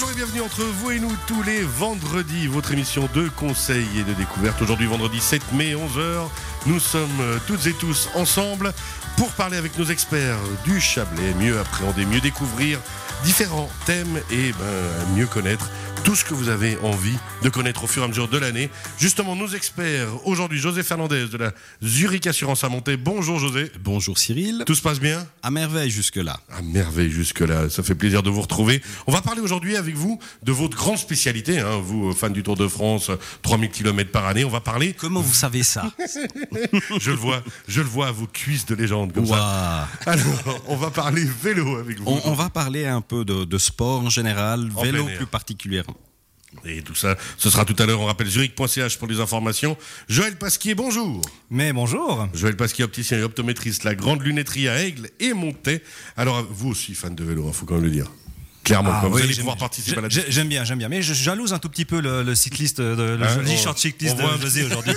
Bonjour et bienvenue entre vous et nous tous les vendredis, votre émission de conseils et de découvertes. Aujourd'hui, vendredi 7 mai, 11h, nous sommes toutes et tous ensemble pour parler avec nos experts du Chablais, mieux appréhender, mieux découvrir différents thèmes et mieux connaître tout ce que vous avez envie de connaître au fur et à mesure de l'année. Justement, nos experts aujourd'hui, José Fernandez de la Zurich Assurance à Montey. Bonjour José. Bonjour Cyril. Tout se passe bien ? À merveille jusque-là. À merveille jusque-là, ça fait plaisir de vous retrouver. On va parler aujourd'hui avec vous de votre grande spécialité, hein, vous fans du Tour de France, 3000 km par année, on va parler... Comment vous savez ça ? Je le vois à vos cuisses de légende comme ça. Alors, on va parler vélo avec vous. On va parler un peu de sport en général, en vélo plus particulièrement. Et tout ça, ce sera tout à l'heure, on rappelle zurich.ch pour les informations. Joël Pasquier, bonjour. Mais bonjour. Joël Pasquier, opticien et optométriste, la grande lunetterie à Aigle et Montey. Alors, vous aussi, fan de vélo, il faut quand même le dire. Clairement, ah, vous allez pouvoir participer à la discussion. J'aime bien, mais je jalouse un tout petit peu le cycliste, short cycliste de Vézé aujourd'hui.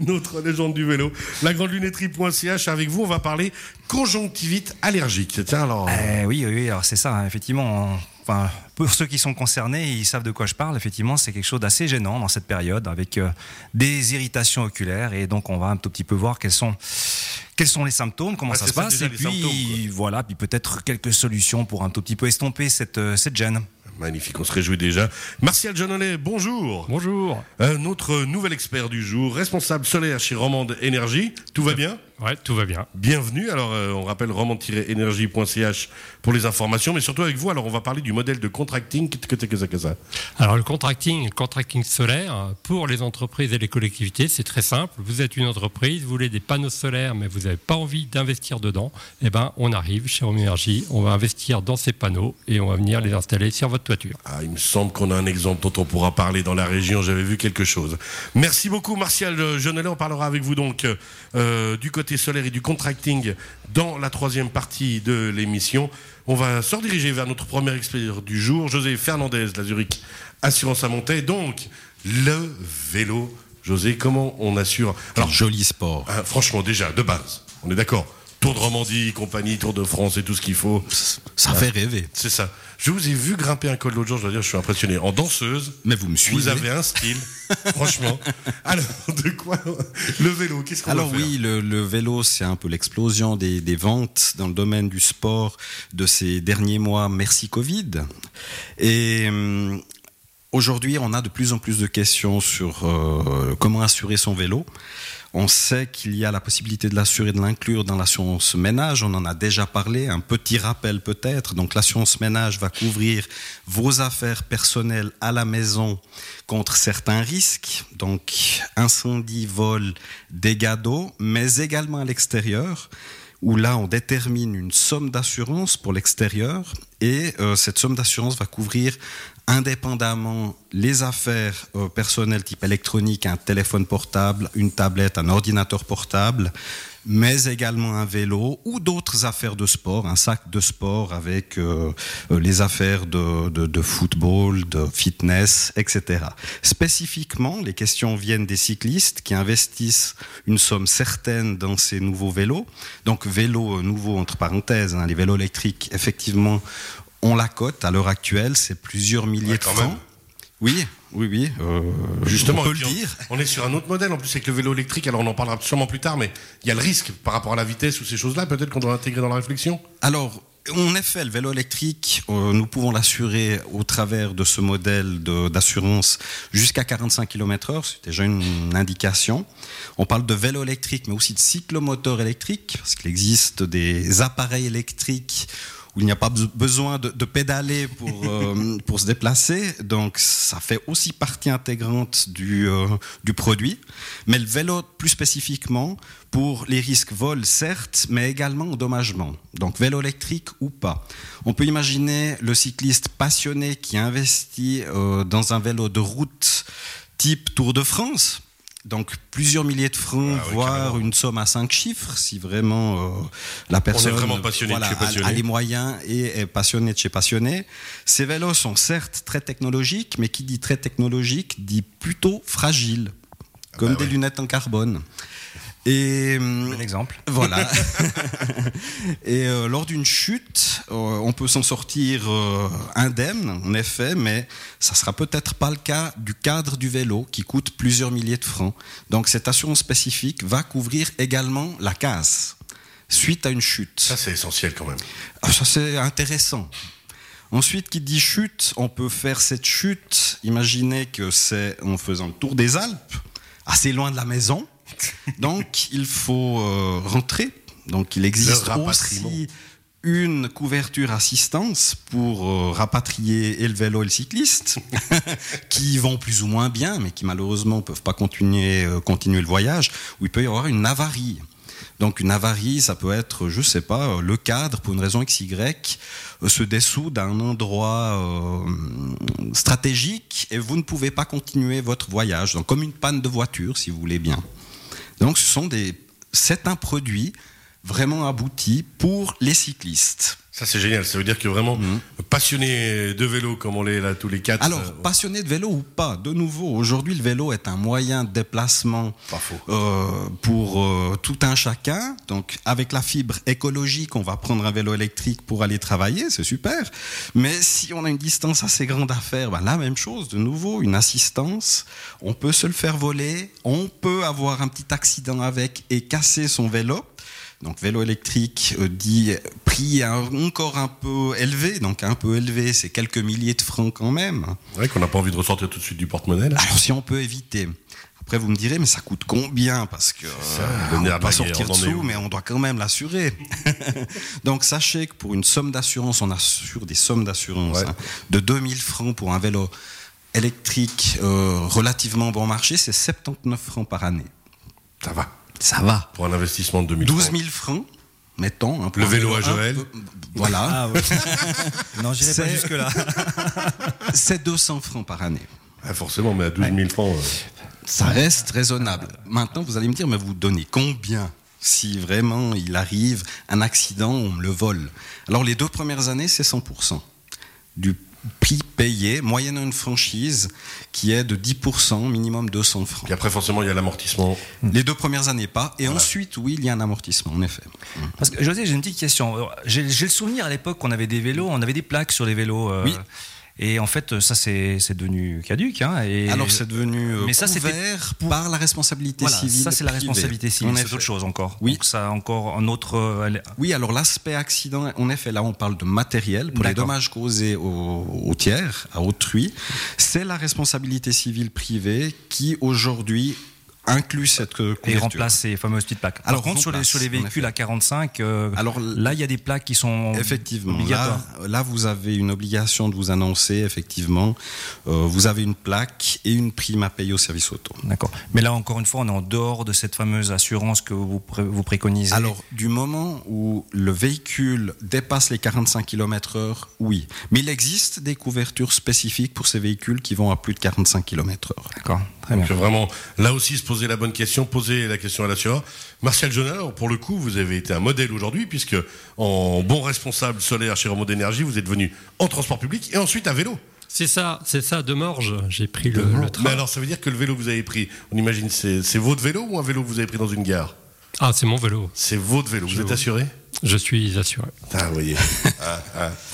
Notre légende du vélo, la grande lunetterie.ch avec vous, on va parler conjonctivite allergique. Tiens, alors... oui, alors c'est ça, effectivement. Enfin, pour ceux qui sont concernés, ils savent de quoi je parle. Effectivement, c'est quelque chose d'assez gênant dans cette période avec des irritations oculaires. Et donc, on va un tout petit peu voir quels sont les symptômes, comment ça se passe, et puis voilà, puis peut-être quelques solutions pour un tout petit peu estomper cette gêne. Magnifique, on se réjouit déjà. Martial Jonnelay, bonjour. Bonjour. Notre nouvel expert du jour, responsable solaire chez Romande Énergie. Tout va bien ? Ouais, tout va bien. Bienvenue. Alors, on rappelle romande-energie.ch pour les informations, mais surtout avec vous. Alors, on va parler du modèle de contracting. Alors, le contracting solaire, pour les entreprises et les collectivités, c'est très simple. Vous êtes une entreprise, vous voulez des panneaux solaires, mais vous n'avez pas envie d'investir dedans. Eh bien, on arrive chez Romande Énergie, on va investir dans ces panneaux et on va venir les installer sur votre toiture. Ah, il me semble qu'on a un exemple dont on pourra parler dans la région. J'avais vu quelque chose. Merci beaucoup, Martial Jonnelay. On parlera avec vous donc du côté solaire et du contracting dans la troisième partie de l'émission. On va se rediriger vers notre premier expert du jour, José Fernandez de la Zurich Assurance à Montey. Donc, le vélo. José, comment on assure... Alors, joli sport. Franchement, déjà, de base, on est d'accord. Tour de Romandie, compagnie, Tour de France et tout ce qu'il faut. Ça fait rêver. C'est ça. Je vous ai vu grimper un col l'autre jour, je dois dire, je suis impressionné. En danseuse, mais vous me suivez. Vous avez un style, franchement. Alors, de quoi le vélo, qu'est-ce qu'on va faire ? Alors oui, le vélo, c'est un peu l'explosion des ventes dans le domaine du sport de ces derniers mois, merci Covid. Et... aujourd'hui, on a de plus en plus de questions sur comment assurer son vélo. On sait qu'il y a la possibilité de l'assurer, de l'inclure dans l'assurance ménage. On en a déjà parlé, un petit rappel peut-être. Donc l'assurance ménage va couvrir vos affaires personnelles à la maison contre certains risques. Donc incendie, vol, dégâts d'eau, mais également à l'extérieur, où là on détermine une somme d'assurance pour l'extérieur et cette somme d'assurance va couvrir indépendamment les affaires personnelles type électronique, un téléphone portable, une tablette, un ordinateur portable, mais également un vélo ou d'autres affaires de sport, un sac de sport avec les affaires de football, de fitness, etc. Spécifiquement, les questions viennent des cyclistes qui investissent une somme certaine dans ces nouveaux vélos. Donc vélo nouveau entre parenthèses, hein, les vélos électriques effectivement on la cote à l'heure actuelle, c'est plusieurs milliers de francs. Même. Oui. Justement, on peut le dire. On est sur un autre modèle, en plus avec le vélo électrique, alors on en parlera sûrement plus tard, mais il y a le risque par rapport à la vitesse ou ces choses-là, peut-être qu'on doit l'intégrer dans la réflexion. Alors, en effet, le vélo électrique, nous pouvons l'assurer au travers de ce modèle d'assurance jusqu'à 45 km/h, c'est déjà une indication. On parle de vélo électrique, mais aussi de cyclomoteur électrique, parce qu'il existe des appareils électriques où il n'y a pas besoin de pédaler pour se déplacer. Donc, ça fait aussi partie intégrante du produit. Mais le vélo, plus spécifiquement, pour les risques vol, certes, mais également endommagement. Donc, vélo électrique ou pas. On peut imaginer le cycliste passionné qui investit dans un vélo de route type Tour de France. Donc, plusieurs milliers de francs, voire une somme à 5 chiffres, si vraiment la personne a les moyens et est passionnée de chez passionné. Ces vélos sont certes très technologiques, mais qui dit très technologique dit plutôt fragile, comme des lunettes en carbone. Et bon exemple. Voilà. Et lors d'une chute, on peut s'en sortir indemne, en effet, mais ça sera peut-être pas le cas du cadre du vélo qui coûte plusieurs milliers de francs. Donc cette assurance spécifique va couvrir également la casse suite à une chute. Ça, c'est essentiel quand même. Ah, ça, c'est intéressant. Ensuite, qui dit chute, on peut faire cette chute. Imaginez que c'est en faisant le Tour des Alpes, assez loin de la maison. Donc, il faut rentrer. Donc, il existe aussi une couverture assistance pour rapatrier et le vélo et le cycliste, qui vont plus ou moins bien, mais qui malheureusement ne peuvent pas continuer le voyage, où il peut y avoir une avarie. Donc, une avarie, ça peut être, je ne sais pas, le cadre, pour une raison XY, se dessout d'un endroit stratégique et vous ne pouvez pas continuer votre voyage. Donc, comme une panne de voiture, si vous voulez bien. Donc, c'est un produit vraiment abouti pour les cyclistes. Ça, c'est génial. Ça veut dire que vraiment, passionné de vélo, comme on l'est là tous les quatre. Alors, passionné de vélo ou pas, de nouveau, aujourd'hui, le vélo est un moyen de déplacement pour tout un chacun. Donc, avec la fibre écologique, on va prendre un vélo électrique pour aller travailler, c'est super. Mais si on a une distance assez grande à faire, ben, la même chose, de nouveau, une assistance. On peut se le faire voler, on peut avoir un petit accident avec et casser son vélo. Donc vélo électrique dit prix encore un peu élevé, donc un peu élevé, c'est quelques milliers de francs quand même. C'est vrai qu'on n'a pas envie de ressortir tout de suite du porte-monnaie. Là. Alors si on peut éviter. Après vous me direz, mais ça coûte combien ? Parce que on ne va pas sortir dessous, mais on doit quand même l'assurer. Donc sachez que pour une somme d'assurance, on assure des sommes d'assurance de 2000 francs pour un vélo électrique relativement bon marché, c'est 79 francs par année. Ça va. Pour un investissement de 2000 12 000 francs, mettons. Hein, le vélo à Joël. Voilà. Ah, ouais. Non, j'irai pas jusque-là. C'est 200 francs par année. Ah, forcément, mais à 12 000 francs... Ça reste raisonnable. Maintenant, vous allez me dire, mais vous donnez combien si vraiment il arrive un accident, on me le vole? Alors, les 2 premières années, c'est 100% du prix payé, moyennant une franchise qui est de 10%, minimum 200 francs. Et après, forcément, il y a l'amortissement. Les 2 premières années, pas. Et ensuite, oui, il y a un amortissement, en effet. Parce que, José, j'ai une petite question. J'ai le souvenir, à l'époque, qu'on avait des vélos, on avait des plaques sur les vélos. Oui. Et en fait, ça, c'est devenu caduque. Hein, et alors, c'est devenu couvert par la responsabilité civile. Ça, c'est la responsabilité civile. C'est autre chose encore. Oui. Donc, ça, encore un autre... Oui, alors, l'aspect accident, en effet, là, on parle de matériel. Pour les dommages causés aux tiers, à autrui, c'est la responsabilité civile privée qui, aujourd'hui... inclut cette couverture. Et remplace ces fameuses petites plaques. Alors, par contre, sur les véhicules à 45, alors, là, il y a des plaques qui sont obligatoires. Là, vous avez une obligation de vous annoncer, effectivement. Vous avez une plaque et une prime à payer au service auto. D'accord. Mais là, encore une fois, on est en dehors de cette fameuse assurance que vous préconisez. Alors, du moment où le véhicule dépasse les 45 km/h, oui. Mais il existe des couvertures spécifiques pour ces véhicules qui vont à plus de 45 km/h. D'accord. Très bien. Donc, vraiment, là aussi, se poser la bonne question, poser la question à l'assureur. Martial Jonnelay, pour le coup, vous avez été un modèle aujourd'hui, puisque en bon responsable solaire chez Romande Énergie, vous êtes venu en transport public et ensuite à vélo. C'est ça, de Morges, j'ai pris le train. Mais alors, ça veut dire que le vélo que vous avez pris, on imagine, c'est votre vélo ou un vélo que vous avez pris dans une gare ? Ah, c'est mon vélo. C'est votre vélo. Vous êtes assuré ? Je suis assuré. Ah, vous voyez.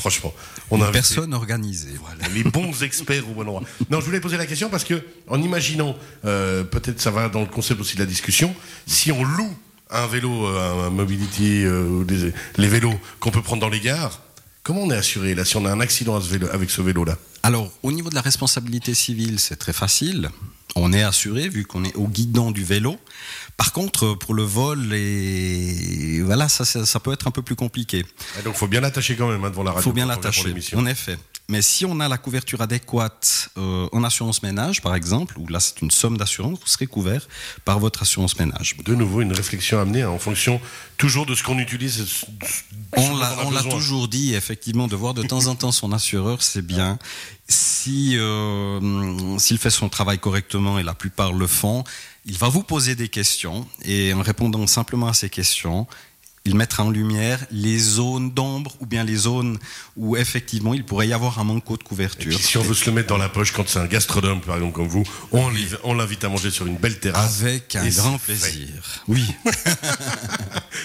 Franchement. On a personne organisée. Voilà, les bons experts au bon endroit. Non, je voulais poser la question parce que, en imaginant, peut-être ça va dans le concept aussi de la discussion, si on loue un vélo, un Mobility, les vélos qu'on peut prendre dans les gares, comment on est assuré là, si on a un accident avec ce vélo-là ? Alors, au niveau de la responsabilité civile, c'est très facile. On est assuré, vu qu'on est au guidon du vélo. Par contre, pour le vol, ça peut être un peu plus compliqué. Et donc, il faut bien l'attacher quand même, hein, devant la radio. Il faut bien l'attacher, en effet. Mais si on a la couverture adéquate en assurance ménage, par exemple, où là, c'est une somme d'assurance, vous serez couvert par votre assurance ménage. De nouveau, une réflexion amenée, hein, en fonction toujours de ce qu'on utilise. On l'a toujours dit, effectivement, de voir de temps en temps son assureur, c'est bien. S'il fait son travail correctement, et la plupart le font, il va vous poser des questions, et en répondant simplement à ces questions, Il mettra en lumière les zones d'ombre ou bien les zones où effectivement il pourrait y avoir un manque de couverture. Et puis, si on veut se le mettre dans la poche quand c'est un gastronome par exemple comme vous, on l'invite à manger sur une belle terrasse. Avec un grand plaisir. Oui.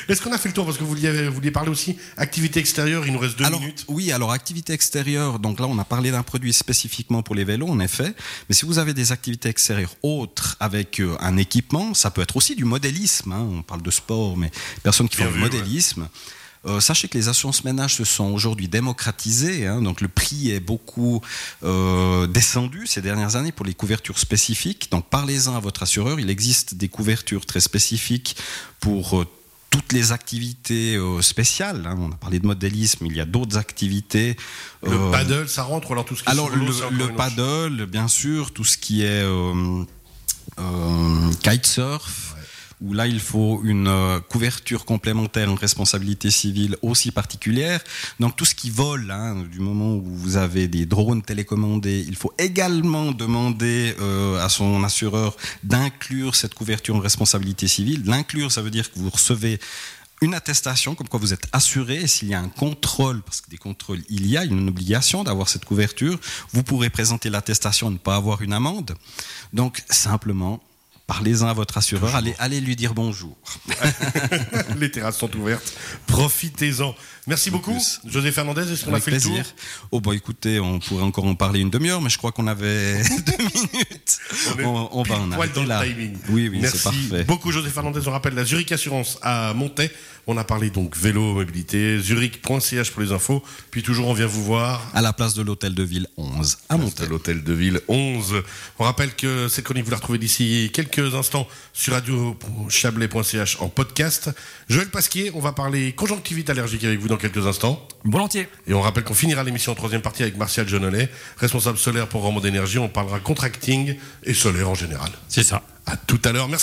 Est-ce qu'on a fait le tour parce que vous vouliez parler aussi activité extérieure, il nous reste deux minutes. Oui, alors activité extérieure, donc là on a parlé d'un produit spécifiquement pour les vélos en effet, mais si vous avez des activités extérieures autres avec un équipement, ça peut être aussi du modélisme, hein. On parle de sport mais personne qui fait du modélisme. Ouais. Sachez que les assurances ménages se sont aujourd'hui démocratisées, hein, donc le prix est beaucoup descendu ces dernières années pour les couvertures spécifiques, donc parlez-en à votre assureur, il existe des couvertures très spécifiques pour toutes les activités spéciales, hein. On a parlé de modélisme, il y a d'autres activités. Le paddle, ça rentre alors tout ce qui alors, le paddle, bien sûr, tout ce qui est kitesurf, ouais. Où là il faut une couverture complémentaire, une responsabilité civile aussi particulière. Donc tout ce qui vole, hein, du moment où vous avez des drones télécommandés, il faut également demander à son assureur d'inclure cette couverture en responsabilité civile. L'inclure, ça veut dire que vous recevez une attestation comme quoi vous êtes assuré, et s'il y a un contrôle, parce que des contrôles il y a, une obligation d'avoir cette couverture, vous pourrez présenter l'attestation, ne pas avoir une amende. Donc simplement, parlez-en à votre assureur, allez lui dire bonjour. Les terrasses sont ouvertes, profitez-en. Merci beaucoup, José Fernandez. Est-ce qu'on a fait le tour ? Oh bah écoutez, on pourrait encore en parler une demi-heure, mais je crois qu'on avait 2 minutes. On va en arrêter là. Oui, merci, c'est parfait. Merci beaucoup, José Fernandez. On rappelle la Zurich Assurance à Montey. On a parlé donc vélo, mobilité, zurich.ch pour les infos. Puis toujours, on vient vous voir à la place de l'hôtel de ville 11 à Montey. L'hôtel de ville 11. On rappelle que cette chronique, vous la retrouvez d'ici quelques instants sur radio-chablais.ch en podcast. Joël Pasquier, on va parler conjonctivite allergique avec vous dans quelques instants. Volontiers. Et on rappelle qu'on finira l'émission en troisième partie avec Martial Jonnelay, responsable solaire pour Romande Énergie. On parlera contracting et solaire en général. C'est ça. À tout à l'heure. Merci.